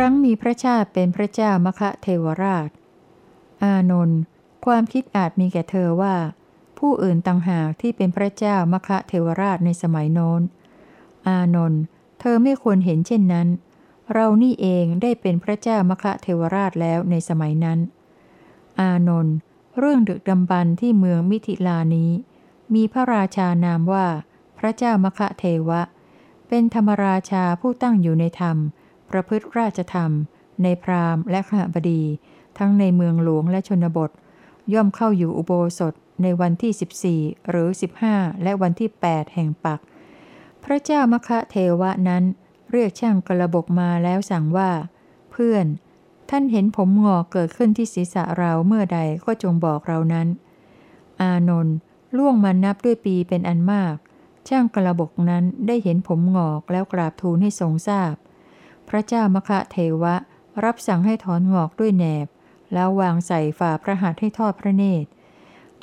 รั้งมีพระชาติเป็นพระเจ้ามคธเทวราชอานนท์ความคิดอาจมีแก่เธอว่าผู้อื่นต่างหากที่เป็นพระเจ้ามคธเทวราชในสมัยโน้นอานนท์เธอไม่ควรเห็นเช่นนั้นเรานี่เองได้เป็นพระเจ้ามคธเทวราชแล้วในสมัยนั้นอานนท์เรื่องดึกดำบรรพ์ที่เมืองมิถิลานี้มีพระราชานามว่าพระเจ้ามคธเทวะเป็นธรรมราชาผู้ตั้งอยู่ในธรรมประพฤติราชธรรมในพราหมณ์และขหบดีทั้งในเมืองหลวงและชนบทย่อมเข้าอยู่อุโบสถในวันที่14หรือ15และวันที่8แห่งปักพระเจ้ามคธเทวะนั้นเรียกช่างกลบกมาแล้วสั่งว่าเพื่อนท่านเห็นผมงอกเกิดขึ้นที่ศีรษะเราเมื่อใดก็จงบอกเรานั้นอานนท์ล่วงมานับด้วยปีเป็นอันมากช่างกลบกนั้นได้เห็นผมงอกแล้วกราบทูลให้ทรงทราบพระเจ้ามคธเทวะรับสั่งให้ถอนงอกด้วยแหนบแล้ววางใส่ฝ่าพระหัตถ์ให้ทอดพระเนตร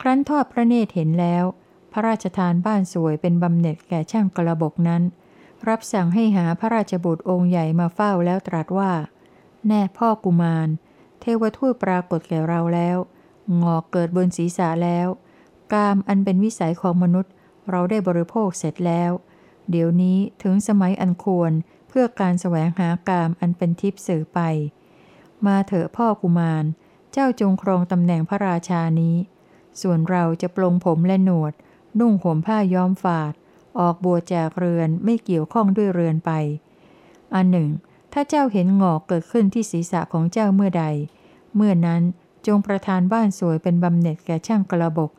ครั้นทอดพระเนตรเห็นแล้วพระราชทานบ้านสวยเป็นบำเหน็จแก่ช่างกลบกนั้นรับสั่งให้หาพระราชบุตรองค์ใหญ่มาเฝ้าแล้วตรัสว่าแน่พ่อกุมารเทวทูตปรากฏแก่เราแล้วงอกเกิดบนศีรษะแล้วกามอันเป็นวิสัยของมนุษย์เราได้บริโภคเสร็จแล้วเดี๋ยวนี้ถึงสมัยอันควรเพื่อการแสวงหากามอันเป็นทิพย์สื่อไปมาเถอะพ่อกุมารเจ้าจงครองตำแหน่งพระราชานี้ส่วนเราจะปลงผมและหนวดนุ่งห่มผ้าย้อมฝาดออกบวชจากเรือนไม่เกี่ยวข้องด้วยเรือนไปอันหนึ่งถ้าเจ้าเห็นงอกเกิดขึ้นที่ศีรษะของเจ้าเมื่อใดเมื่อนั้นจงประทานบ้านสวยเป็นบำเหน็จแก่ช่างกลบก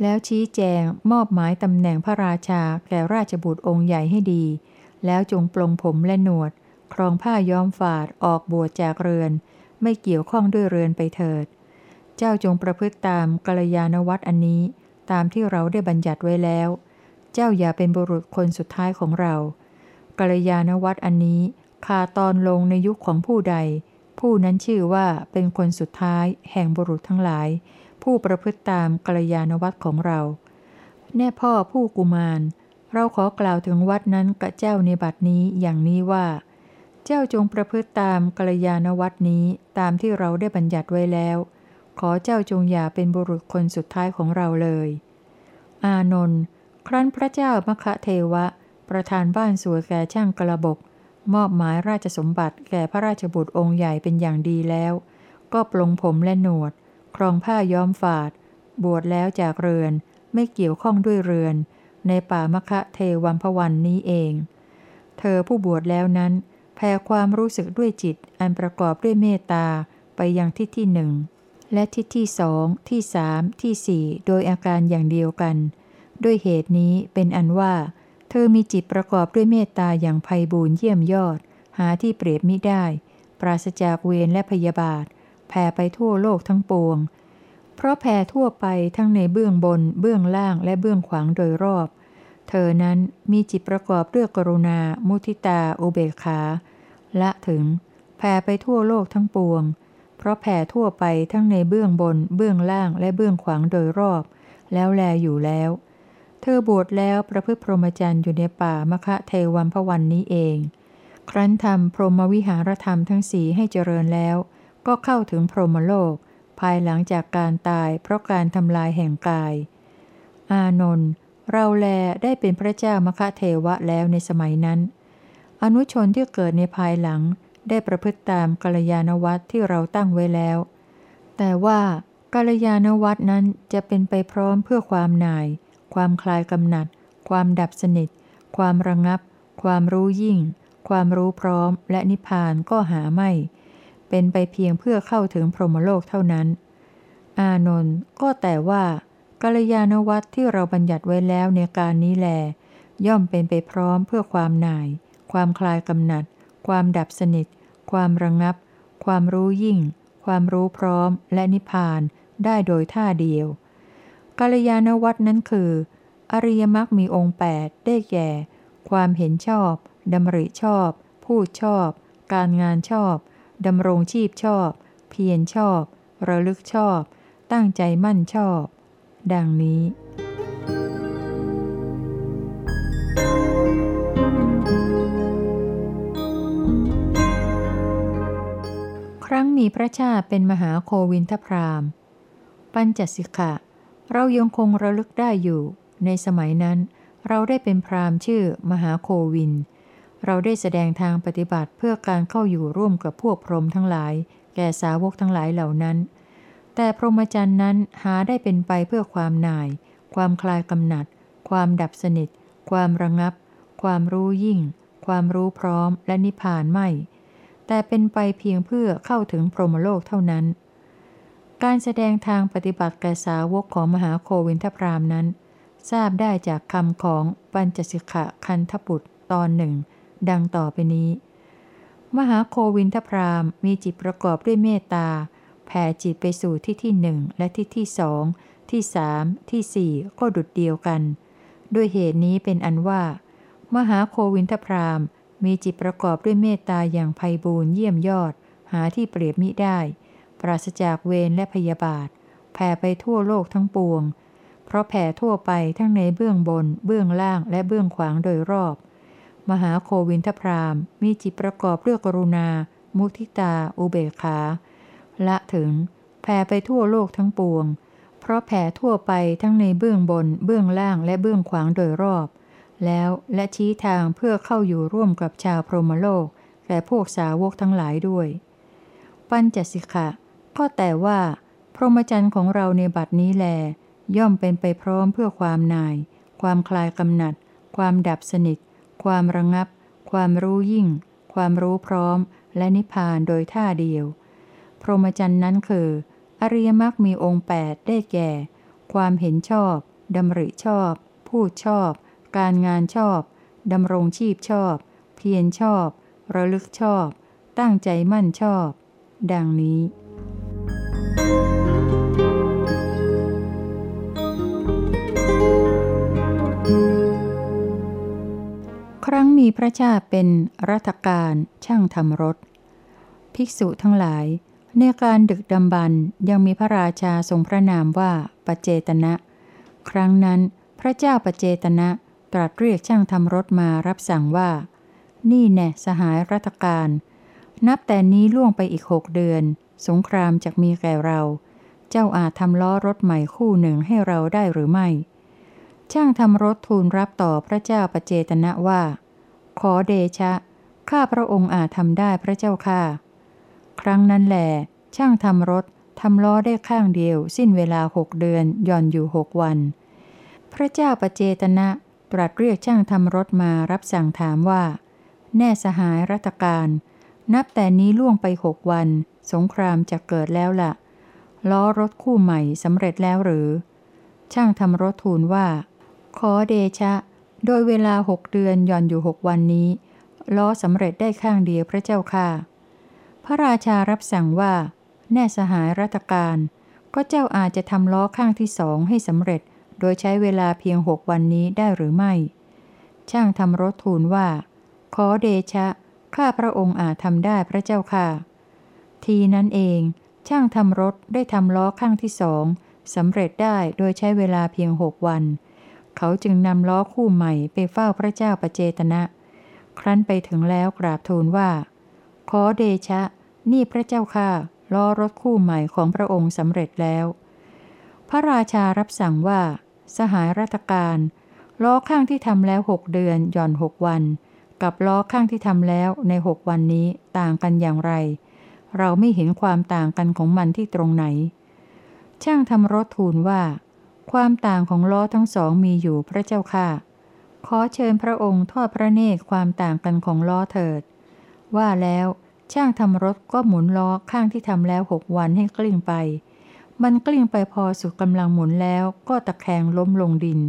แล้วชี้แจงมอบหมายตำแหน่งพระราชาแก่ราชบุตรองค์ใหญ่ให้ดีแล้วจงปลงผมและหนวดครองผ้าย้อมฝาดออกบวชจากเรือนไม่เกี่ยวข้องด้วยเรือนไปเถิดเจ้าจงประพฤติตามกัลยาณวัตรอันนี้ตามที่เราได้บัญญัติไว้แล้วเจ้าอย่าเป็นบุรุษคนสุดท้ายของเรากัลยาณวัตรอันนี้ขาดตอนลงในยุคของผู้ใดผู้นั้นชื่อว่าเป็นคนสุดท้ายแห่งบุรุษทั้งหลายผู้ประพฤติตามกัลยาณวัตรของเราแน่พ่อผู้กุมารเราขอกล่าวถึงวัดนั้นกับเจ้าในบัดนี้อย่างนี้ว่าเจ้าจงประพฤติตามกัลยาณวัตรนี้ตามที่เราได้บัญญัติไว้แล้วขอเจ้าจงอย่าเป็นบุรุษคนสุดท้ายของเราเลยอานนท์ครั้นพระเจ้ามคธเทวะประธานบ้านสวยแก่ช่างกลบกมอบหมายราชสมบัติแก่พระราชบุตรองค์ใหญ่เป็นอย่างดีแล้วก็ปลงผมและหนวดครองผ้าย้อมฝาดบวชแล้วจากเรือนไม่เกี่ยวข้องด้วยเรือนในป่ามคธเทวัมพวันนี้เองเธอผู้บวชแล้วนั้นแผ่ความรู้สึกด้วยจิตอันประกอบด้วยเมตตาไปยังทิศที่หนึ่งและทิศที่สองที่สามที่สี่โดยอาการอย่างเดียวกันด้วยเหตุนี้เป็นอันว่าเธอมีจิตประกอบด้วยเมตตาอย่างไพบูลย์เยี่ยมยอดหาที่เปรียบมิได้ปราศจากเวรและพยาบาทแผ่ไปทั่วโลกทั้งปวงเพราะแผ่ทั่วไปทั้งในเบื้องบนเบื้องล่างและเบื้องขวางโดยรอบเธอนั้นมีจิตประกอบด้วยกรุณามุทิตาอุเบกขาละถึงแผ่ไปทั่วโลกทั้งปวงเพราะแผ่ทั่วไปทั้งในเบื้องบนเบื้องล่างและเบื้องขวางโดยรอบแล้วแลอยู่แล้วเธอบวชแล้วประพฤติพรหมจรรย์อยู่ในป่ามคธเทวัมพวันนี้เองครั้นทำพรหมวิหารธรรมทั้ง4ให้เจริญแล้วก็เข้าถึงพรหมโลกภายหลังจากการตายเพราะการทำลายแห่งกายอานนท์เราแลได้เป็นพระเจ้ามคธเทวะแล้วในสมัยนั้นอนุชนที่เกิดในภายหลังได้ประพฤติตามกัลยาณวัตรที่เราตั้งไว้แล้วแต่ว่ากัลยาณวัตรนั้นจะเป็นไปพร้อมเพื่อความหน่ายความคลายกำหนัดความดับสนิทความระงับความรู้ยิ่งความรู้พร้อมและนิพพานก็หาไม่เป็นไปเพียงเพื่อเข้าถึงพรหมโลกเท่านั้นอานนท์ก็แต่ว่ากัลยาณวัตรที่เราบัญญัติไว้แล้วในการนี้แลย่อมเป็นไปพร้อมเพื่อความหน่ายความคลายกำหนัดความดับสนิทความระงับความรู้ยิ่งความรู้พร้อมและนิพพานได้โดยท่าเดียวกัลยาณวัตรนั้นคืออริยมรรคมีองค์8ได้แก่ความเห็นชอบดำริชอบพูดชอบการงานชอบดำรงชีพชอบเพียรชอบระลึกชอบตั้งใจมั่นชอบดังนี้ มีพระชาติเป็นมหาโควินทพราหมณ์ปัญจสิกขาเรายังคงระลึกได้อยู่ในสมัยนั้นเราได้เป็นพราหมณ์ชื่อมหาโควินเราได้แสดงทางปฏิบัติเพื่อการเข้าอยู่ร่วมกับพวกพรหมทั้งหลายแก่สาวกทั้งหลายเหล่านั้นแต่พรหมจรรย์นั้นหาได้เป็นไปเพื่อความหน่ายความคลายกำหนัดความดับสนิทความระงับความรู้ยิ่งความรู้พร้อมและนิพพานไม่แต่เป็นไปเพียงเพื่อเข้าถึงพรหมโลกเท่านั้นการแสดงทางปฏิบัติแก่สาวกของมหาโควินทพราหมณ์นั้นทราบได้จากคำของปัญจสิกขคันธบุตรตอนหนึ่งดังต่อไปนี้มหาโควินทพราหมณ์มีจิตประกอบด้วยเมตตาแผ่จิตไปสู่ที่ที่หนึ่งและที่ที่สองที่สามที่สี่ก็ดุจเดียวกันด้วยเหตุนี้เป็นอันว่ามหาโควินทพราหมณ์มีจิตประกอบด้วยเมตตาอย่างไพบูลย์เยี่ยมยอดหาที่เปรียบมิได้ปราศจากเวรและพยาบาทแผ่ไปทั่วโลกทั้งปวงเพราะแผ่ทั่วไปทั้งในเบื้องบนเบื้องล่างและเบื้องขวางโดยรอบมหาโควินทพราหมณ์มีจิตประกอบด้วยกรุณามุทิตาอุเบกขาละถึงแผ่ไปทั่วโลกทั้งปวงเพราะแผ่ทั่วไปทั้งในเบื้องบนเบื้องล่างและเบื้องขวางโดยรอบแล้วและชี้ทางเพื่อเข้าอยู่ร่วมกับชาวพรหมโลกและพวกสาวกทั้งหลายด้วยปัญจสิกขาก็แต่ว่าพรหมจรรย์ของเราในบัดนี้แลย่อมเป็นไปพร้อมเพื่อความหน่ายความคลายกำหนัดความดับสนิทความระงับความรู้ยิ่งความรู้พร้อมและนิพพานโดยท่าเดียวพรหมจรรย์นั้นคืออริยมรรคมีองค์แปดได้แก่ความเห็นชอบดำริชอบพูดชอบการงานชอบดำรงชีพชอบเพียรชอบระลึกชอบตั้งใจมั่นชอบดังนี้ครั้งมีพระชาติเป็นรัฐการช่างทำรถภิกษุทั้งหลายในการดึกดำบรรพ์ยังมีพระราชาทรงพระนามว่าปเจตนะครั้งนั้นพระเจ้าปเจตนะตรัสเรียกช่างทำรถมารับสั่งว่านี่แน่สหายรัฐการนับแต่นี้ล่วงไปอีก6 เดือนสงครามจักมีแก่เราเจ้าอาจทำล้อรถใหม่คู่หนึ่งให้เราได้หรือไม่ช่างทำรถทูลรับต่อพระเจ้าปเจตนะว่าขอเดชะข้าพระองค์อาจทำได้พระเจ้าข้าครั้งนั้นแหลช่างทำรถทำล้อได้ข้างเดียวสิ้นเวลา6 เดือนย่อนอยู่6 วันพระเจ้าปเจตนะตรัสเรียกช่างทำรถมารับสั่งถามว่าแน่สหายรัฐการนับแต่นี้ล่วงไป6 วันสงครามจะเกิดแล้วล่ะล้อรถคู่ใหม่สำเร็จแล้วหรือช่างทำรถทูลว่าขอเดชะโดยเวลา6 เดือนย่อนอยู่6 วันนี้ล้อสำเร็จได้ข้างเดียวพระเจ้าค่ะพระราชารับสั่งว่าแน่สหายรัฐการก็เจ้าอาจจะทำล้อข้างที่สองให้สำเร็จโดยใช้เวลาเพียง6 วันนี้ได้หรือไม่ช่างทำรถทูลว่าขอเดชะข้าพระองค์อาจทำได้พระเจ้าค่ะทีนั้นเองช่างทำรถได้ทำล้อข้างที่สองสำเร็จได้โดยใช้เวลาเพียง6 วันเขาจึงนำล้อคู่ใหม่ไปเฝ้าพระเจ้าปเจตนะครั้นไปถึงแล้วกราบทูลว่าขอเดชะนี่พระเจ้าค่ะล้อรถคู่ใหม่ของพระองค์สำเร็จแล้วพระราชารับสั่งว่าสหายรัฐการล้อข้างที่ทำแล้ว6 เดือนย่อน6 วันกับล้อข้างที่ทำแล้วใน6 วันนี้ต่างกันอย่างไรเราไม่เห็นความต่างกันของมันที่ตรงไหนช่างทำรถทูลว่าความต่างของล้อทั้งสองมีอยู่พระเจ้าค่ะขอเชิญพระองค์ทอดพระเนตรความต่างกันของล้อเถิดว่าแล้วช่างทำรถก็หมุนล้อข้างที่ทำแล้ว6 วันให้กลิ้งไปมันกลิ้งไปพอสุดกำลังหมุนแล้วก็ตะแคงล้มลงดิน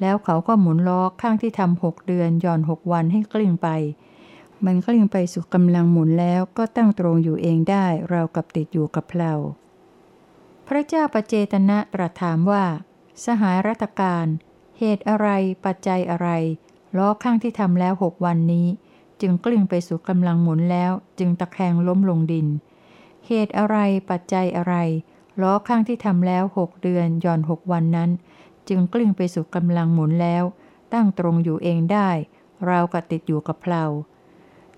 แล้วเขาก็หมุนล้อข้างที่ทำ6 เดือนย่อน6 วันให้กลิ้งไปมันกลิ้งไปสุดกำลังหมุนแล้วก็ตั้งตรงอยู่เองได้เรากับติดอยู่กับเพลาพระเจ้าปเจตนะตรัสถามว่าสหายรัฐการเหตุอะไรปัจจัยอะไรล้อข้างที่ทำแล้ว6 วันนี้จึงกลิ้งไปสู่กำลังหมุนแล้วจึงตะแคงล้มลงดินเหตุอะไรปัจจัยอะไรล้อข้างที่ทำแล้ว6 เดือนย่อน6 วันนั้นจึงกลิ้งไปสู่กำลังหมุนแล้วตั้งตรงอยู่เองได้ราวกับติดอยู่กับเพลา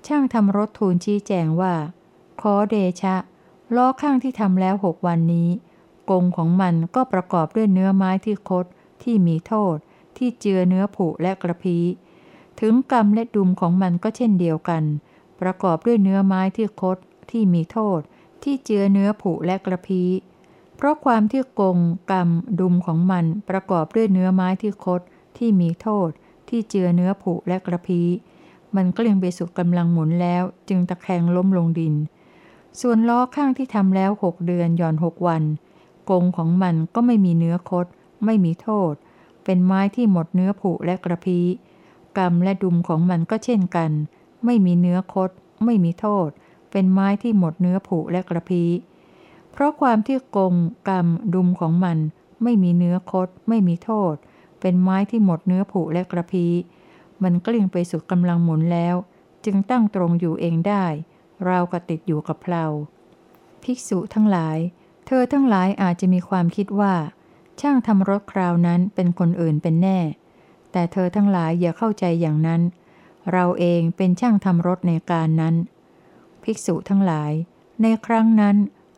ช่างทำรถทูลชี้แจงว่าขอเดชะ ล้อข้างที่ทำแล้ว6 วันนี้กรงของมันก็ประกอบด้วยเนื้อไม้ที่คดที่มีโทษที่เจือเนื้อผุและกระพี้ถึงกรรมและดุมของมันก็เช่นเดียวกันประกอบด้วยเนื้อไม้ที่คดที่มีโทษที่เจือเนื้อผุและกระพี้เพราะความที่กรงกรรมดุมของมันประกอบด้วยเนื้อไม้ที่คดที่มีโทษที่เจือเนื้อผุและกระพี้มันก็เลี้ยงไปสุดกำลังหมุนแล้วจึงตะแคงล้มลงดินส่วนล้อข้างที่ทำแล้ว6 เดือนหย่อน6 วันกรงของมันก็ไม่มีเนื้อคดไม่มีโทษเป็นไม้ที่หมดเนื้อผุและกระพี้กรรมและดุมของมันก็เช่นกันไม่มีเนื้อคดไม่มีโทษเป็นไม้ที่หมดเนื้อผุและกระพี้เพราะความที่กรงกรรมดุมของมันไม่มีเนื้อคดไม่มีโทษเป็นไม้ที่หมดเนื้อผุและกระพี้มันกลิ้งไปสุดกำลังหมุนแล้วจึงตั้งตรงอยู่เองได้ราวกับติดอยู่กับเพลาภิกษุทั้งหลายเธอทั้งหลายอาจจะมีความคิดว่าช่างทำรถคราวนั้นเป็นคนอื่นเป็นแน่แต่เธอทั้งหลายอย่าเข้าใจอย่างนั้นเราเองเป็นช่างทำรถในการนั้นภิกษุทั้งหลายในครั้งนั้น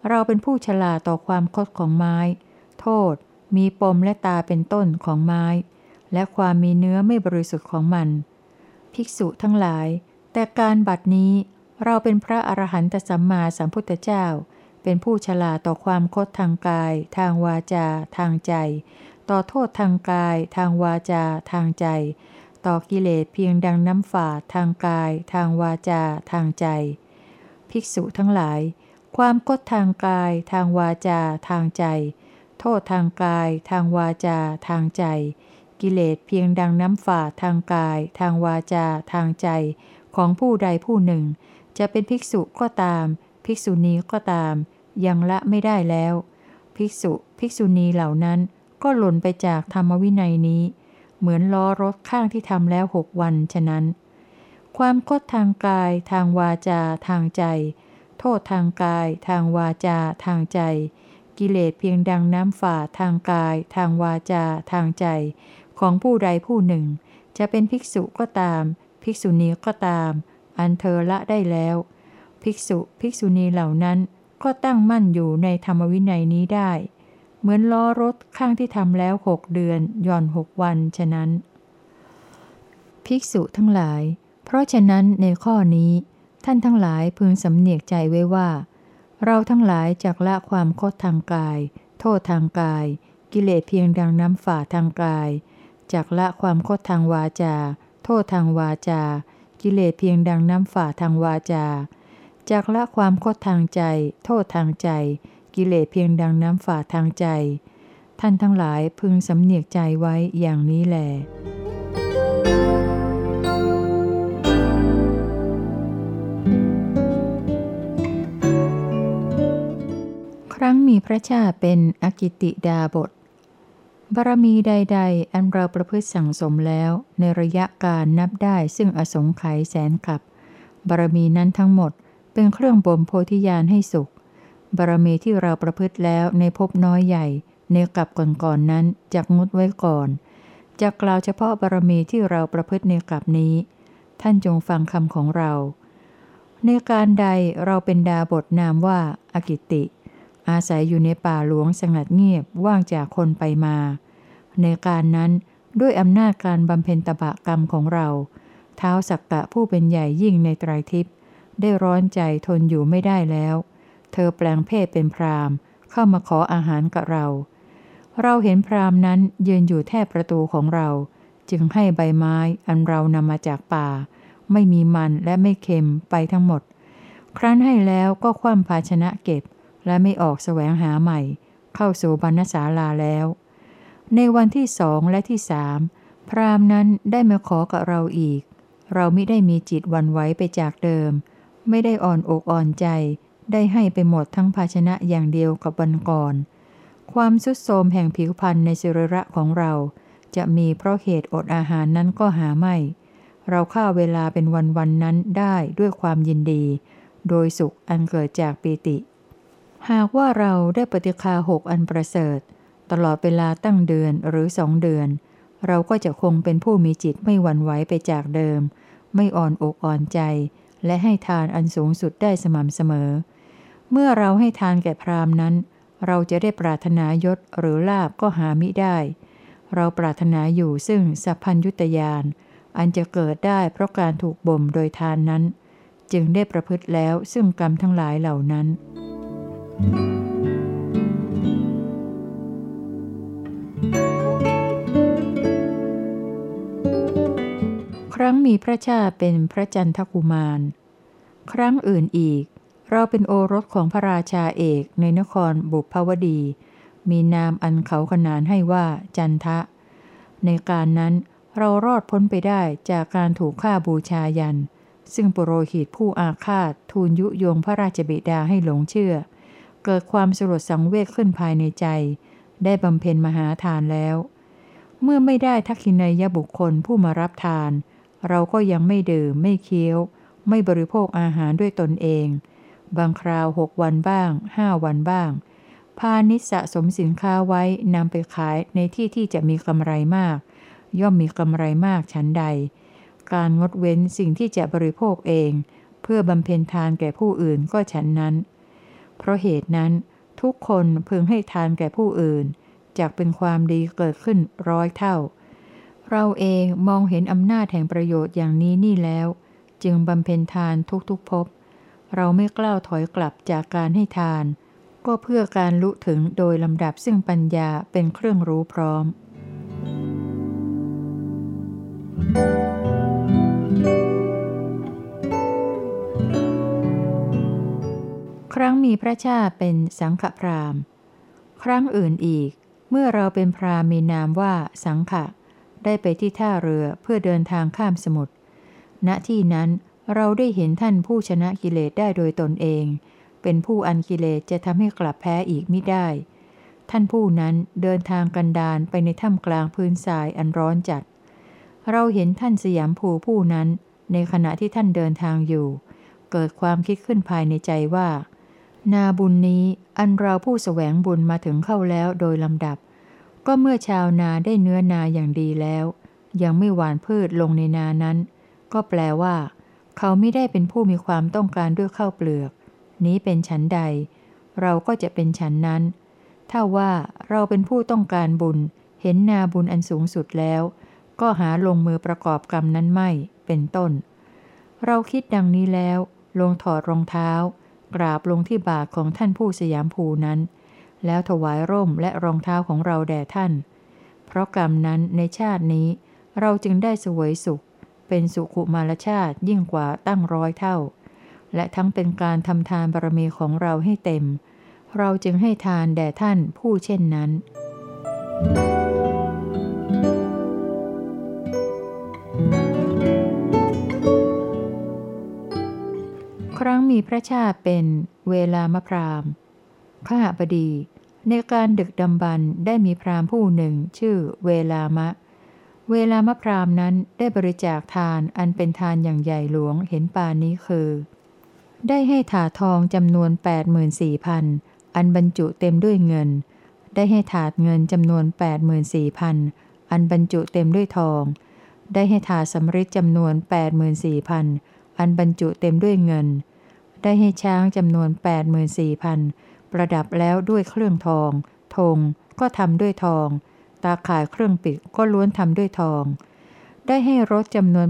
เราเป็นผู้ฉลาดต่อความคดของไม้โทษมีปมและตาเป็นต้นของไม้และความมีเนื้อไม่บริสุทธิ์ของมันภิกษุทั้งหลายแต่การบัดนี้เราเป็นพระอรหันตสัมมาสัมพุทธเจ้าเป็นผู้ฉลาดต่อความคดทางกายทางวาจาทางใจต่อโทษทางกายทางวาจาทางใจต่อกิเลสเพียงดังน้ำฝาดทางกายทางวาจาทางใจภิกษุทั้งหลายความคดทางกายทางวาจาทางใจโทษทางกายทางวาจาทางใจกิเลสเพียงดังน้ำฝาดทางกายทางวาจาทางใจของผู้ใดผู้หนึ่งจะเป็นภิกษุก็ตามภิกษุณีก็ตามยังละไม่ได้แล้วภิกษุภิกษุณีเหล่านั้นก็หล่นไปจากธรรมวินัยนี้เหมือนล้อรถข้างที่ทำแล้ว6 วันฉะนั้นความคดทางกายทางวาจาทางใจโทษทางกายทางวาจาทางใจกิเลสเพียงดังน้ำฝาดทางกายทางวาจาทางใจของผู้ใดผู้หนึ่งจะเป็นภิกษุก็ตามภิกษุณีก็ตามอันเธอละได้แล้วภิกษุภิกษุณีเหล่านั้นก็ตั้งมั่นอยู่ในธรรมวินัยนี้ได้เหมือนล้อรถข้างที่ทำแล้ว6 เดือนหย่อน6 วันฉะนั้นภิกษุทั้งหลายเพราะฉะนั้นในข้อนี้ท่านทั้งหลายพึงสำเนียกใจไว้ว่าเราทั้งหลายจักละความคดทางกายโทษทางกายกิเลสเพียงดังน้ำฝาดทางกายจักละความคดทางวาจาโทษทางวาจากิเลสเพียงดังน้ำฝาดทางวาจาจักละความคดทางใจโทษทางใจกิเลสเพียงดังน้ำฝาดทางใจท่านทั้งหลายพึงสำเนียกใจไว้อย่างนี้แลครั้งมีพระเจ้าเป็นอกิติดาบทบารมีใดๆอันเราประพฤติสั่งสมแล้วในระยะการนับได้ซึ่งอสงไขยแสนกัปบารมีนั้นทั้งหมดเป็นเครื่องบ่มโพธิญาณให้สุขบารมีที่เราประพฤติแล้วในภพน้อยใหญ่ในกัปก่อนๆนั้นจักงดไว้ก่อนจักกล่าวเฉพาะบารมีที่เราประพฤติในกัปนี้ท่านจงฟังคำของเราในการใดเราเป็นดาบทนามว่าอกิติอาศัยอยู่ในป่าหลวงสงัดเงียบว่างจากคนไปมาในการนั้นด้วยอำนาจการบำเพ็ญตบะกรรมของเราท้าวสักกะผู้เป็นใหญ่ยิ่งในไตรทิพย์ได้ร้อนใจทนอยู่ไม่ได้แล้วเธอแปลงเพศเป็นพราหมณ์เข้ามาขออาหารกับเราเราเห็นพราหมณ์นั้นยืนอยู่แทบประตูของเราจึงให้ใบไม้อันเรานำมาจากป่าไม่มีมันและไม่เค็มไปทั้งหมดครั้นให้แล้วก็คว่ำภาชนะเก็บและไม่ออกแสวงหาใหม่เข้าสู่บรรณศาลาแล้วในวันที่2 และที่ 3พราหมณ์นั้นได้มาขอกับเราอีกเรามิได้มีจิตหวั่นไหวไปจากเดิมไม่ได้อ่อนอกอ่อนใจได้ให้ไปหมดทั้งภาชนะอย่างเดียวกับวันก่อนความทรุดโทรมแห่งผิวพรรณในสรีระของเราจะมีเพราะเหตุอดอาหารนั้นก็หาไม่เราฆ่าเวลาเป็นวันๆนั้นได้ด้วยความยินดีโดยสุขอันเกิดจากปีติหากว่าเราได้ปฏิฆา6อันประเสริฐตลอดเวลาตั้งเดือนหรือ2 เดือนเราก็จะคงเป็นผู้มีจิตไม่หวั่นไหวไปจากเดิมไม่อ่อนอกอ่อนใจและให้ทานอันสูงสุดได้สม่ำเสมอ เมื่อเราให้ทานแก่พราหมณ์นั้นเราจะได้ปรารถนายศหรือลาภก็หามิได้เราปรารถนาอยู่ซึ่งสัพพัญญุตญาณอันจะเกิดได้เพราะการถูกบ่มโดยทานนั้นจึงได้ประพฤติแล้วซึ่งกรรมทั้งหลายเหล่านั้นครั้งมีพระชาเป็นพระจันทกุมารครั้งอื่นอีกเราเป็นโอรสของพระราชาเอกในนครบุพาวดีมีนามอันเขาขนานให้ว่าจันทะในการนั้นเรารอดพ้นไปได้จากการถูกฆ่าบูชายันซึ่งปุโรหิตผู้อาฆาตทูลยุยงพระราชบิดาให้หลงเชื่อเกิดความสลดสังเวชขึ้นภายในใจได้บำเพ็ญมหาทานแล้วเมื่อไม่ได้ทักขิณัยบุคคลผู้มารับทานเราก็ยังไม่ดื่มไม่เคี้ยวไม่บริโภคอาหารด้วยตนเองบางคราว6วันบ้าง5วันบ้างพาณิชย์สะสมสินค้าไว้นำไปขายในที่ที่จะมีกำไรมากย่อมมีกำไรมากฉันใดการงดเว้นสิ่งที่จะบริโภคเองเพื่อบำเพ็ญทานแก่ผู้อื่นก็ฉันนั้นเพราะเหตุนั้นทุกคนพึงให้ทานแก่ผู้อื่นจักเป็นความดีเกิดขึ้นร้อยเท่าเราเองมองเห็นอำนาจแห่งประโยชน์อย่างนี้นี่แล้วจึงบำเพ็ญทานทุกๆภพเราไม่กล้าถอยกลับจากการให้ทานก็เพื่อการลุถึงโดยลำดับซึ่งปัญญาเป็นเครื่องรู้พร้อมครั้งมีพระชาเป็นสังฆพราหมณ์ครั้งอื่นอีกเมื่อเราเป็นพราหมณ์มีนามว่าสังฆะได้ไปที่ท่าเรือเพื่อเดินทางข้ามสมุทรณที่นั้นเราได้เห็นท่านผู้ชนะกิเลสได้โดยตนเองเป็นผู้อันกิเลสจะทำให้กลับแพ้อีกมิได้ท่านผู้นั้นเดินทางกันดารไปในถ้ำกลางพื้นทรายอันร้อนจัดเราเห็นท่านสยามภูผู้นั้นในขณะที่ท่านเดินทางอยู่เกิดความคิดขึ้นภายในใจว่านาบุญนี้อันเราผู้แสวงบุญมาถึงเข้าแล้วโดยลำดับก็เมื่อชาวนาได้เนื้อนาอย่างดีแล้วยังไม่หว่านพืชลงในนานั้นก็แปลว่าเขาไม่ได้เป็นผู้มีความต้องการด้วยข้าวเปลือกนี้เป็นฉันใดเราก็จะเป็นฉันนั้นถ้าว่าเราเป็นผู้ต้องการบุญเห็นนาบุญอันสูงสุดแล้วก็หาลงมือประกอบกรรมนั้นไม่เป็นต้นเราคิดดังนี้แล้วลงถอดรองเท้ากราบลงที่บาทของท่านผู้สยามภูนั้นแล้วถวายร่มและรองเท้าของเราแด่ท่านเพราะกรรมนั้นในชาตินี้เราจึงได้เสวยสุขเป็นสุขุมารชาติยิ่งกว่าตั้งร้อยเท่าและทั้งเป็นการทำทานบารมีของเราให้เต็มเราจึงให้ทานแด่ท่านผู้เช่นนั้นครั้งมีพระชาเป็นเวลามพราหมณ์ข้าบดีในการดึกดำบรรพ์ได้มีพราหมณ์ผู้หนึ่งชื่อเวลามะเวลามะพราหมณ์นั้นได้บริจาคทานอันเป็นทานอย่างใหญ่หลวงเห็นปานนี้คือได้ให้ถาดทองจำนวน 84,000 อันบรรจุเต็มด้วยเงินได้ให้ถาดเงินจำนวน 84,000 อันบรรจุเต็มด้วยทองได้ให้ถาดสำริดจำนวน 84,000 อันบรรจุเต็มด้วยเงินได้ให้ช้างจำนวน 84,000 ประดับแล้วด้วยเครื่องทองธงก็ทำด้วยทองตาข่ายเครื่องปิดก็ล้วนทำด้วยทองได้ให้รถจำนวน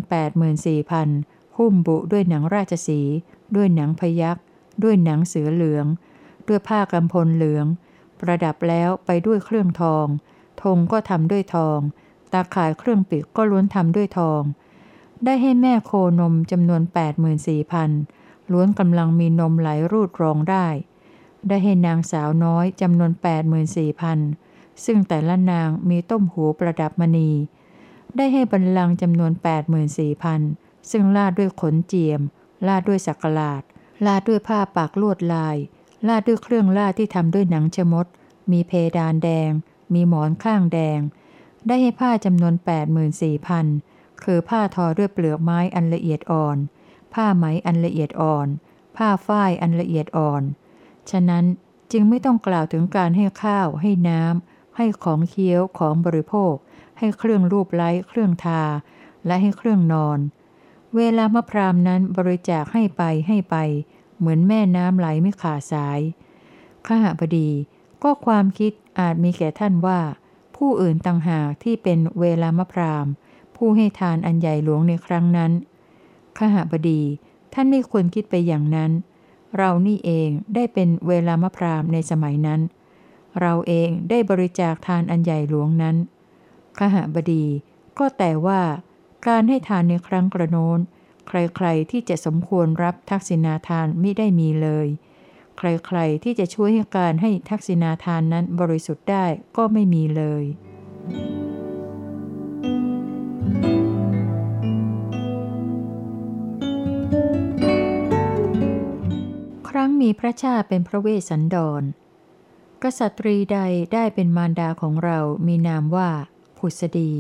84,000 หุ้มบุด้วยหนังราชสีด้วยหนังพยัคฆ์ด้วยหนังเสือเหลืองด้วยผ้ากำพลเหลืองประดับแล้วไปด้วยเครื่องทองธงก็ทำด้วยทองตาข่ายเครื่องปิดก็ล้วนทำด้วยทองได้ให้แม่โคนมจำนวน 84,000 ล้วนกำลังมีนมไหลรูดรองได้ได้ให้นางสาวน้อยจำนวน 84,000ซึ่งแต่ละนางมีต้มหูประดับมณีได้ให้บัลลังก์จำนวน 84,000 ซึ่งลาดด้วยขนเจียมลาดด้วยสักหลาดลาดด้วยผ้าปากลวดลายลาดด้วยเครื่องลาดที่ทำด้วยหนังชมดมีเพดานแดงมีหมอนข้างแดงได้ให้ผ้าจำนวน 84,000 คือผ้าทอด้วยเปลือกไม้อันละเอียดอ่อนผ้าไหมอันละเอียดอ่อนผ้าฝ้ายอันละเอียดอ่อนฉะนั้นจึงไม่ต้องกล่าวถึงการให้ข้าวให้น้ำให้ของเคี้ยวของบริโภคให้เครื่องรูปไล้เครื่องทาและให้เครื่องนอนเวลามะพรามนั้นบริจาคให้ไป เหมือนแม่น้ำไหลไม่ขาดสายข้าพดีก็ความคิดอาจมีแก่ท่านว่าผู้อื่นต่างหากที่เป็นเวลามพราหมณ์ผู้ให้ทานอันใหญ่หลวงในครั้งนั้นข้าพดีท่านไม่ควรคิดไปอย่างนั้นเรานี่เองได้เป็นเวลามพราหมณ์ในสมัยนั้นเราเองได้บริจาคทานอันใหญ่หลวงนั้นข้าพดีก็แต่ว่าการให้ทานในครั้งกระโน้นใครๆที่จะสมควรรับทักษิณาทานมิได้มีเลยใครๆที่จะช่วยให้การให้ทักษิณาทานนั้นบริสุทธิ์ได้ก็ไม่มีเลยครั้งมีพระชาเป็นพระเวสสันดรกษัตรีใดได้เป็นมารดาของเรามีนามว่าผุสดี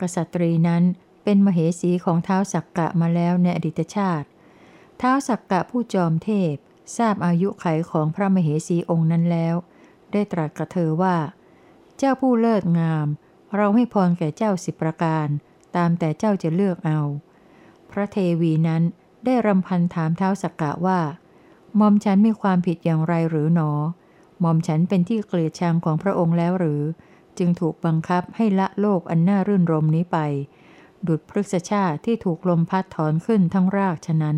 กษัตรีนั้นเป็นมเหสีของท้าวสักกะมาแล้วในอดีตชาติท้าวสักกะผู้จอมเทพทราบอายุไขของพระมเหสีองค์นั้นแล้วได้ตรัสกับเธอว่าเจ้าผู้เลิศงามเราให้พรแก่เจ้า10ประการตามแต่เจ้าจะเลือกเอาพระเทวีนั้นได้รำพันถามท้าวสักกะว่ามอมฉันมีความผิดอย่างไรหรือหนอมอมฉันเป็นที่เกลียดชังของพระองค์แล้วหรือจึงถูกบังคับให้ละโลกอันน่ารื่นรมนี้ไปดุจพฤกษชาติที่ถูกลมพัดถอนขึ้นทั้งรากฉะนั้น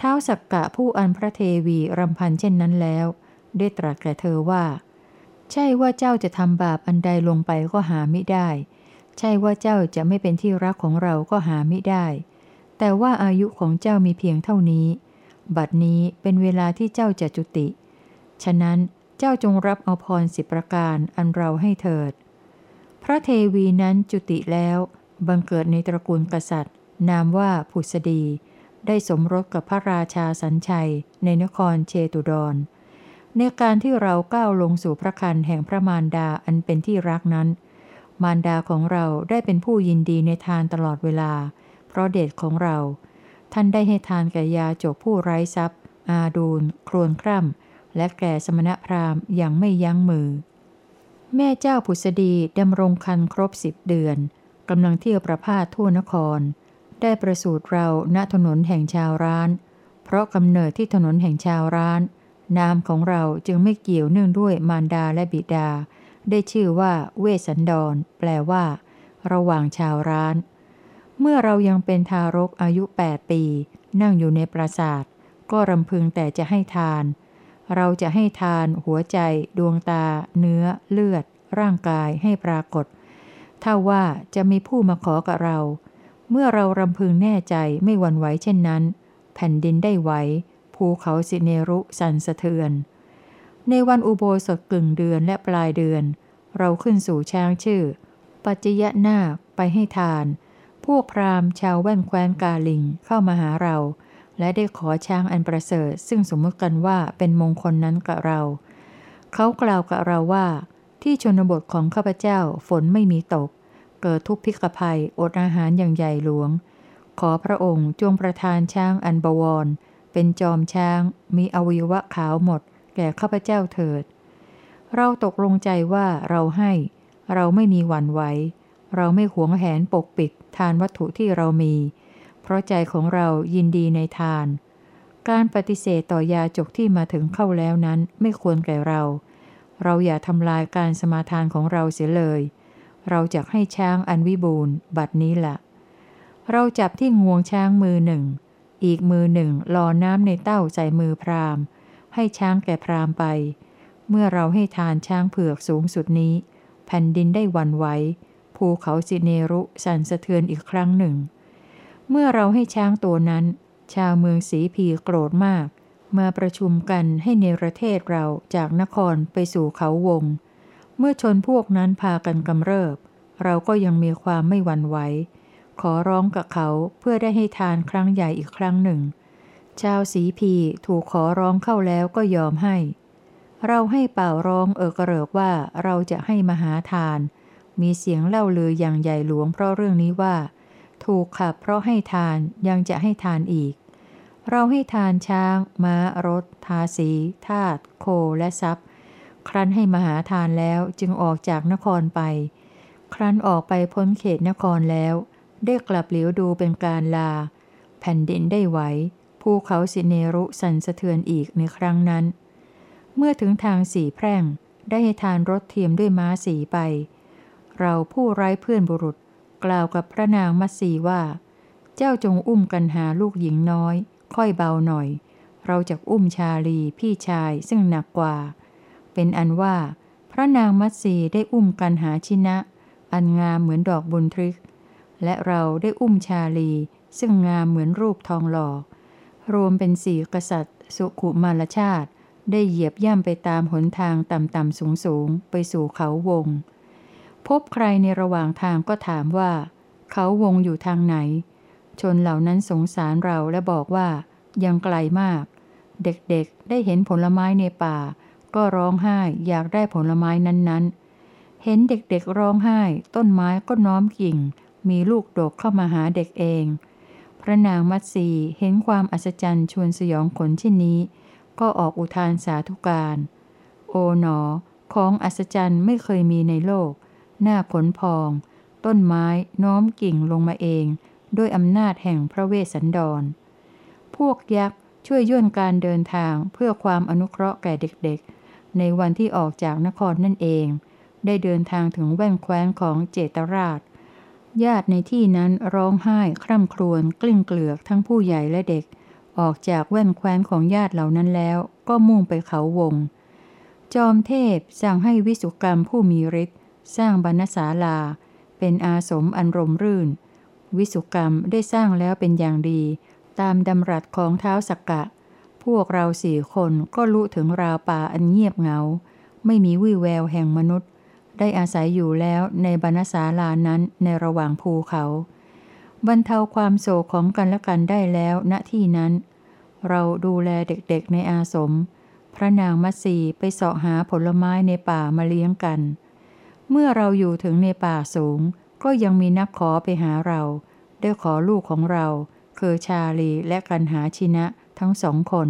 ท้าวสักกะผู้อันพระเทวีรำพันเช่นนั้นแล้วได้ตรัสแก่เธอว่าใช่ว่าเจ้าจะทำบาปอันใดลงไปก็หามิได้ใช่ว่าเจ้าจะไม่เป็นที่รักของเราก็หามิได้แต่ว่าอายุของเจ้ามีเพียงเท่านี้บัดนี้เป็นเวลาที่เจ้าจะจุติฉะนั้นเจ้าจงรับเอาพร10ประการอันเราให้เถิดพระเทวีนั้นจุติแล้วบังเกิดในตระกูลกษัตริย์นามว่าผุสดีได้สมรสกับพระราชาสัญชัยในนครเชตุดรในการที่เราก้าวลงสู่พระครรภ์แห่งพระมารดาอันเป็นที่รักนั้นมารดาของเราได้เป็นผู้ยินดีในทานตลอดเวลาเพราะเดชของเราท่านได้ให้ทานแก่ยาจกผู้ไร้ทรัพย์อาดูลครวญคร่ำและแก่สมณพราหมณ์อย่างไม่ยั้งมือแม่เจ้าผุสดีดำรงครรภ์ครบ10 เดือนกำลังเที่ยวประพาสทั่วนครได้ประสูติเราณถนนแห่งชาวร้านเพราะกำเนิดที่ถนนแห่งชาวร้านนามของเราจึงไม่เกี่ยวเนื่องด้วยมารดาและบิดาได้ชื่อว่าเวสสันดรแปลว่าระหว่างชาวร้านเมื่อเรายังเป็นทารกอายุ8 ปีนั่งอยู่ในปราสาทก็รำพึงแต่จะให้ทานเราจะให้ทานหัวใจดวงตาเนื้อเลือดร่างกายให้ปรากฏถ้าว่าจะมีผู้มาขอกับเราเมื่อเรารำพึงแน่ใจไม่หวั่นไหวเช่นนั้นแผ่นดินได้ไหวภูเขาสิเนรุสั่นสะเทือนในวันอุโบสถกึ่งเดือนและปลายเดือนเราขึ้นสู่ช้างชื่อปัจจยนาคไปให้ทานพวกพราหมณ์ชาวแว่นแคว้นกาลิงเข้ามาหาเราและได้ขอช้างอันประเสริฐซึ่งสมมติกันว่าเป็นมงคลนั้นกับเราเขากล่าวกับเราว่าที่ชนบทของข้าพเจ้าฝนไม่มีตกเกิดทุพพิกภัยอดอาหารอย่างใหญ่หลวงขอพระองค์จงประทานช้างอันบวรเป็นจอมช้างมีอวัยวะขาวหมดแก่ข้าพเจ้าเถิดเราตกลงใจว่าเราให้เราไม่มีหวั่นไหวเราไม่หวงแหนปกปิดทานวัตถุที่เรามีเพราะใจของเรายินดีในทานการปฏิเสธต่อยาจกที่มาถึงเข้าแล้วนั้นไม่ควรแก่เราเราอย่าทำลายการสมาทานของเราเสียเลยเราจะให้ช้างอันวิบูรณ์บัดนี้ละเราจับที่งวงช้างมือหนึ่งอีกมือหนึ่งลอน้ำในเต้าใส่มือพราหมณ์ให้ช้างแก่พราหมณ์ไปเมื่อเราให้ทานช้างเผือกสูงสุดนี้แผ่นดินได้หวั่นไหวภูเขาสิเนรุสั่นสะเทือนอีกครั้งหนึ่งเมื่อเราให้ช้างตัวนั้นชาวเมืองสีพีโกรธมากมาประชุมกันให้เนรเทศเราจากนครไปสู่เขาวงเมื่อชนพวกนั้นพากันกำเริบเราก็ยังมีความไม่หวั่นไหวขอร้องกับเขาเพื่อได้ให้ทานครั้งใหญ่อีกครั้งหนึ่งชาวสีพีถูกขอร้องเข้าแล้วก็ยอมให้เราให้เป่าร้องกระเริกว่าเราจะให้มหาทานมีเสียงเล่าลืออย่างใหญ่หลวงเพราะเรื่องนี้ว่าถูกขับเพราะให้ทานยังจะให้ทานอีกเราให้ทานช้างม้ารถทาสีทาสโคและทรัพย์ครั้นให้มหาทานแล้วจึงออกจากนครไปครั้นออกไปพ้นเขตนครแล้วได้กลับเหลียวดูเป็นการลาแผ่นดินได้ไหว ภู ภูเขาสิเนรุสั่นสะเทือนอีกในครั้งนั้นเมื่อถึงทางสี่แพร่งได้ให้ทานรถเทียมด้วยม้าสีไปเราผู้ไร้เพื่อนบุรุษกล่าวกับพระนางมัตสีว่าเจ้าจงอุ้มกันหาลูกหญิงน้อยค่อยเบาหน่อยเราจะอุ้มชาลีพี่ชายซึ่งหนักกว่าเป็นอันว่าพระนางมัตสีได้อุ้มกันหาชินะอันงามเหมือนดอกบุญทริกและเราได้อุ้มชาลีซึ่งงามเหมือนรูปทองหล่อรวมเป็นสี่กษัตริย์สุขุมารชาติได้เหยียบย่ำไปตามหนทางต่ำๆสูงๆไปสู่เขาวงพบใครในระหว่างทางก็ถามว่าเขาวงอยู่ทางไหนชนเหล่านั้นสงสารเราและบอกว่ายังไกลมากเด็กๆได้เห็นผลไม้ในป่าก็ร้องไห้อยากได้ผลไม้นั้นๆเห็นเด็กๆร้องไห้ต้นไม้ก็น้อมกิ่งมีลูกดกเข้ามาหาเด็กเองพระนางมัตสีเห็นความอัศจรรย์ชวนสยองขนเช่นนี้ก็ออกอุทานสาธุการโอ๋หนอของอัศจรรย์ไม่เคยมีในโลกหน้าขนพองต้นไม้น้อมกิ่งลงมาเองด้วยอำนาจแห่งพระเวสสันดรพวกยักษ์ช่วยย่นการเดินทางเพื่อความอนุเคราะห์แก่เด็กๆในวันที่ออกจากนครนั่นเองได้เดินทางถึงแว่นแคว้นของเจตราชญาติในที่นั้นร้องไห้คร่ำครวญกลิ้งเกลือกทั้งผู้ใหญ่และเด็กออกจากแว่นแคว้นของญาติเหล่านั้นแล้วก็มุ่งไปเขาวงจอมเทพสั่งให้วิสุกรรมผู้มีฤทธิ์สร้างบรรณศาลาเป็นอาสมอันร่มรื่นวิสุกรรมได้สร้างแล้วเป็นอย่างดีตามดำรัสของท้าวสักกะพวกเราสี่คนก็ลุถึงราวป่าอันเงียบเหงาไม่มีวี่แววแห่งมนุษย์ได้อาศัยอยู่แล้วในบรรณศาลานั้นในระหว่างภูเขาบรรเทาความโศกของกันและกันได้แล้วณที่นั้นเราดูแลเด็กๆในอาสมพระนางมัตสีไปเสาะหาผลไม้ในป่ามาเลี้ยงกันเมื่อเราอยู่ถึงในป่าสูงก็ยังมีนักขอไปหาเราได้ขอลูกของเราคือชาลีและกันหาชินะทั้งสองคน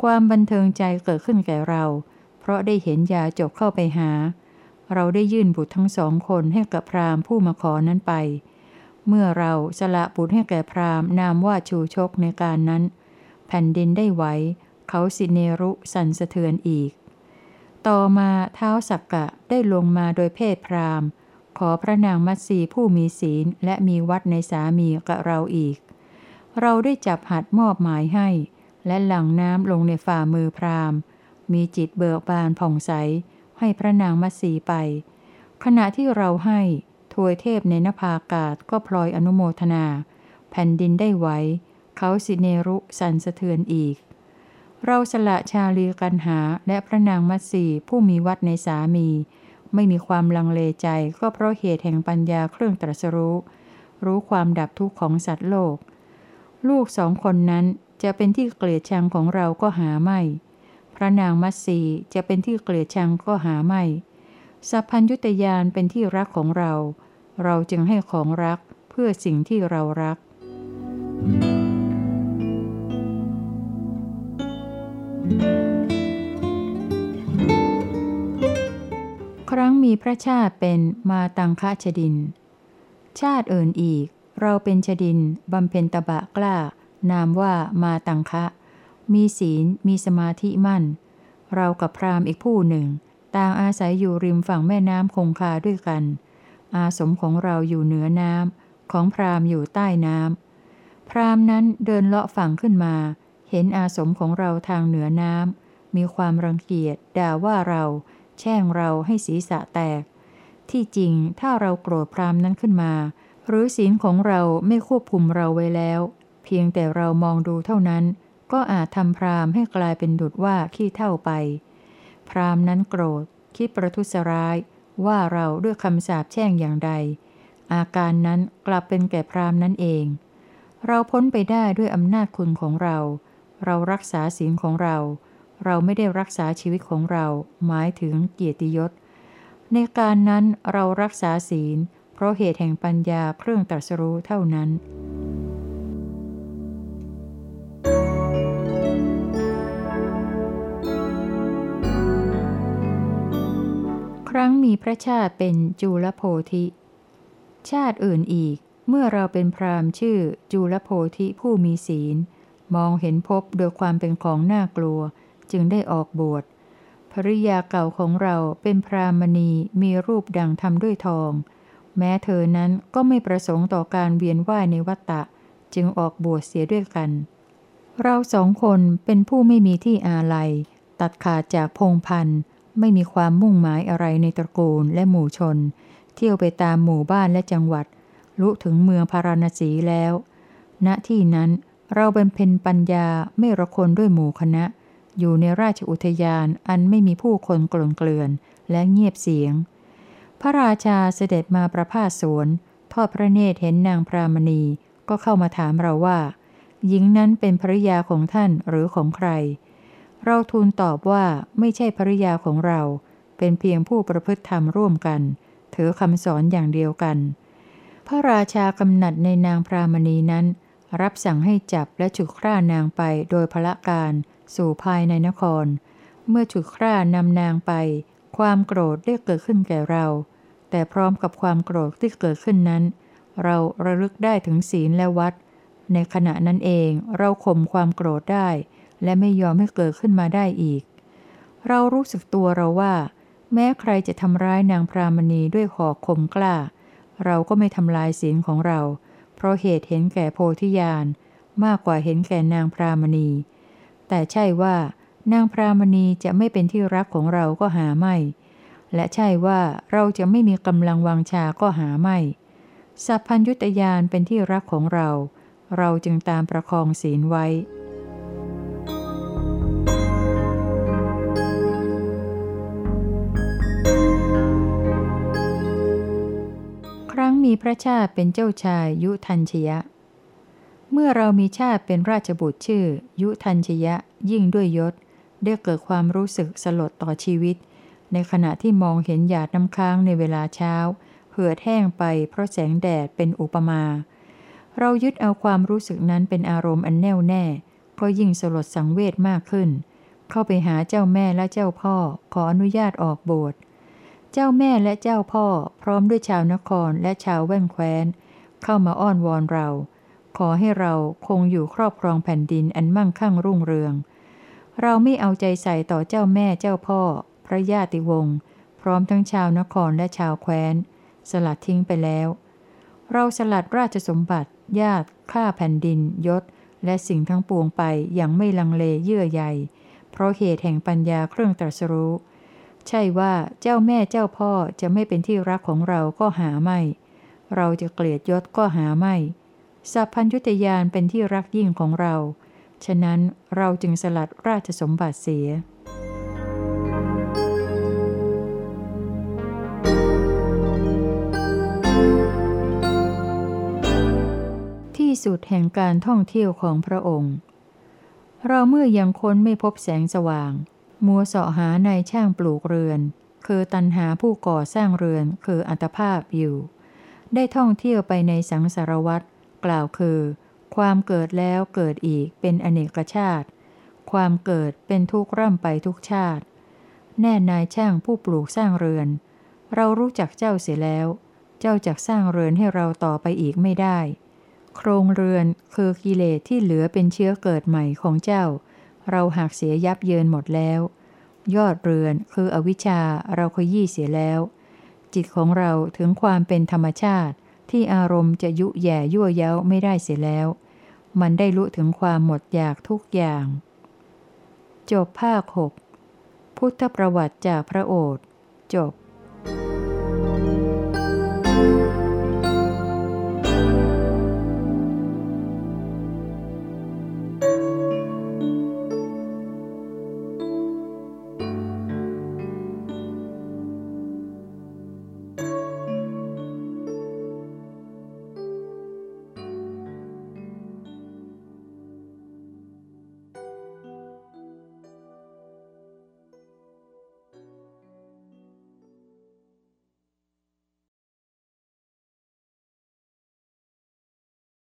ความบันเทิงใจเกิดขึ้นแก่เราเพราะได้เห็นยาจกเข้าไปหาเราได้ยื่นบุตรทั้งสองคนให้กับพราหมณ์ผู้มาขอนั้นไปเมื่อเราสละบุตรให้แก่พราหมณ์นามว่าชูชกในการนั้นแผ่นดินได้ไหวเขาสิเนรุสั่นสะเทือนอีกต่อมาท้าวสักกะได้ลงมาโดยเพศพราหมณ์ขอพระนางมัตสีผู้มีศีลและมีวัดในสามีกับเราอีกเราได้จับหัดมอบหมายให้และหลั่งน้ำลงในฝ่ามือพราหมณ์มีจิตเบิกบานผ่องใสให้พระนางมัตสีไปขณะที่เราให้ทวยเทพในนภาอากาศก็พลอยอนุโมทนาแผ่นดินได้ไหวเขาสิเนรุสั่นสะเทือนอีกเราสละชาลีกันหาและพระนางมัตสีผู้มีวัดในสามีไม่มีความลังเลใจก็เพราะเหตุแห่งปัญญาเครื่องตรัสรู้รู้ความดับทุกข์ของสัตว์โลกลูกสองคนนั้นจะเป็นที่เกลียดชังของเราก็หาไม่พระนางมัตสีจะเป็นที่เกลียดชังก็หาไม่สัพพัญญุตยานเป็นที่รักของเราเราจึงให้ของรักเพื่อสิ่งที่เรารักครั้งมีพระชาติเป็นมาตังคชดินชาติอื่นอีกเราเป็นชดินบำเพ็ญตบะกล้านามว่ามาตังคะมีศีลมีสมาธิมั่นเรากับพราหมณ์อีกผู้หนึ่งต่างอาศัยอยู่ริมฝั่งแม่น้ำคงคาด้วยกันอาสมของเราอยู่เหนือน้ำของพราหมณ์อยู่ใต้น้ำพราหมณ์นั้นเดินเลาะฝั่งขึ้นมาเห็นอาสมของเราทางเหนือน้ำมีความรังเกียจด่าว่าเราแช่งเราให้ศีรษะแตกที่จริงถ้าเราโกรธพราหมณ์นั้นขึ้นมาหรือศีลของเราไม่ควบคุมเราไว้แล้วเพียงแต่เรามองดูเท่านั้นก็อาจทำพราหมณ์ให้กลายเป็นดุจว่าขี้เถ้าไปพราหมณ์นั้นโกรธคิดประทุษร้ายว่าเราด้วยคำสาปแช่งอย่างใดอาการนั้นกลับเป็นแก่พราหมณ์นั้นเองเราพ้นไปได้ด้วยอำนาจคุณของเราเรารักษาศีลของเราเราไม่ได้รักษาชีวิตของเราหมายถึงเกียรติยศในการนั้นเรารักษาศีลเพราะเหตุแห่งปัญญาเครื่องตรัสรู้เท่านั้นครั้งมีพระชาติเป็นจุลโพธิชาติอื่นอีกเมื่อเราเป็นพราหมณ์ชื่อจุลโพธิผู้มีศีล มองเห็นภพโดยความเป็นของน่ากลัวจึงได้ออกบวชภริยาเก่าของเราเป็นพราหมณีมีรูปดังทำด้วยทองแม้เธอนั้นก็ไม่ประสงค์ต่อการเวียนว่ายในวัฏฏะจึงออกบวชเสียด้วยกันเราสองคนเป็นผู้ไม่มีที่อาลัยตัดขาดจากพงศ์พันธุ์ไม่มีความมุ่งหมายอะไรในตระกูลและหมู่ชนเที่ยวไปตามหมู่บ้านและจังหวัดลุถึงเมืองพาราณสีแล้วณที่นั้นเราบำเพ็ญปัญญาไม่ระคนด้วยหมู่คณะอยู่ในราชอุทยานอันไม่มีผู้คนกล่นเกลื่อนและเงียบเสียงพระราชาเสด็จมาประพาสสวนทอดพระเนตรเห็นนางพราหมณีก็เข้ามาถามเราว่าหญิงนั้นเป็นภริยาของท่านหรือของใครเราทูลตอบว่าไม่ใช่ภริยาของเราเป็นเพียงผู้ประพฤติธรรมร่วมกันถือคำสอนอย่างเดียวกันพระราชากำหนัดในนางพราหมณีนั้นรับสั่งให้จับและฉุดคร่านางไปโดยพละการสู่ภายในนครเมื่อฉุดคร่านำนางไปความโกรธได้เกิดขึ้นแก่เราแต่พร้อมกับความโกรธที่เกิดขึ้นนั้นเราระลึกได้ถึงศีลและวัดในขณะนั้นเองเราข่มความโกรธได้และไม่ยอมให้เกิดขึ้นมาได้อีกเรารู้สึกตัวเราว่าแม้ใครจะทำร้ายนางพราหมณีด้วยหอกคมกล้าเราก็ไม่ทำลายศีลของเราเพราะเหตุเห็นแก่โพธิญาณมากกว่าเห็นแก่นางพราหมณีแต่ใช่ว่านางพราหมณีจะไม่เป็นที่รักของเราก็หาไม่และใช่ว่าเราจะไม่มีกำลังวังชาก็หาไม่สัพพัญญุตญาณเป็นที่รักของเราเราจึงตามประคองศีลไว้ครั้งมีพระชาติเป็นเจ้าชายยุทัญชยะเมื่อเรามีชาติเป็นราชบุตรชื่อยุทัญชยะยิ่งด้วยยศได้เกิดความรู้สึกสลดต่อชีวิตในขณะที่มองเห็นหยาดน้ำค้างในเวลาเช้าเหือดแห้งไปเพราะแสงแดดเป็นอุปมาเรายึดเอาความรู้สึกนั้นเป็นอารมณ์อันแน่วแน่ก็ยิ่งสลดสังเวชมากขึ้นเข้าไปหาเจ้าแม่และเจ้าพ่อขออนุญาตออกบวชเจ้าแม่และเจ้าพ่อพร้อมด้วยชาวนครและชาวแว่นแคว้นเข้ามาอ้อนวอนเราขอให้เราคงอยู่ครอบครองแผ่นดินอันมั่งคั่งรุ่งเรืองเราไม่เอาใจใส่ต่อเจ้าแม่เจ้าพ่อพระญาติวงศ์พร้อมทั้งชาวนครและชาวแคว้นสลัดทิ้งไปแล้วเราสลัดราชสมบัติญาติข้าแผ่นดินยศและสิ่งทั้งปวงไปอย่างไม่ลังเลเยื่อใยเพราะเหตุแห่งปัญญาเครื่องตรัสรู้ใช่ว่าเจ้าแม่เจ้าพ่อจะไม่เป็นที่รักของเราก็หาไม่เราจะเกลียดยศก็หาไม่สัพพัญญุตญาณเป็นที่รักยิ่งของเราฉะนั้นเราจึงสลัดราชสมบัติเสียที่สุดแห่งการท่องเที่ยวของพระองค์เราเมื่อยังค้นไม่พบแสงสว่างมัวเสาะหาในช่างปลูกเรือนคือตัณหาผู้ก่อสร้างเรือนคืออัตภาพอยู่ได้ท่องเที่ยวไปในสังสารวัฏกล่าวคือความเกิดแล้วเกิดอีกเป็นอเนกชาติความเกิดเป็นทุกข์ร่ำไปทุกชาติแน่นายช่างผู้ปลูกสร้างเรือนเรารู้จักเจ้าเสียแล้วเจ้าจักสร้างเรือนให้เราต่อไปอีกไม่ได้โครงเรือนคือกิเลสที่เหลือเป็นเชื้อเกิดใหม่ของเจ้าเราหักเสียยับเยินหมดแล้วยอดเรือนคืออวิชชาเราขยี้เสียแล้วจิตของเราถึงความเป็นธรรมชาติที่อารมณ์จะยุแย่ยั่วเย้าไม่ได้เสียแล้วมันได้รู้ถึงความหมดอยากทุกอย่างจบภาค 6พุทธประวัติจากพระโอษฐ์จบ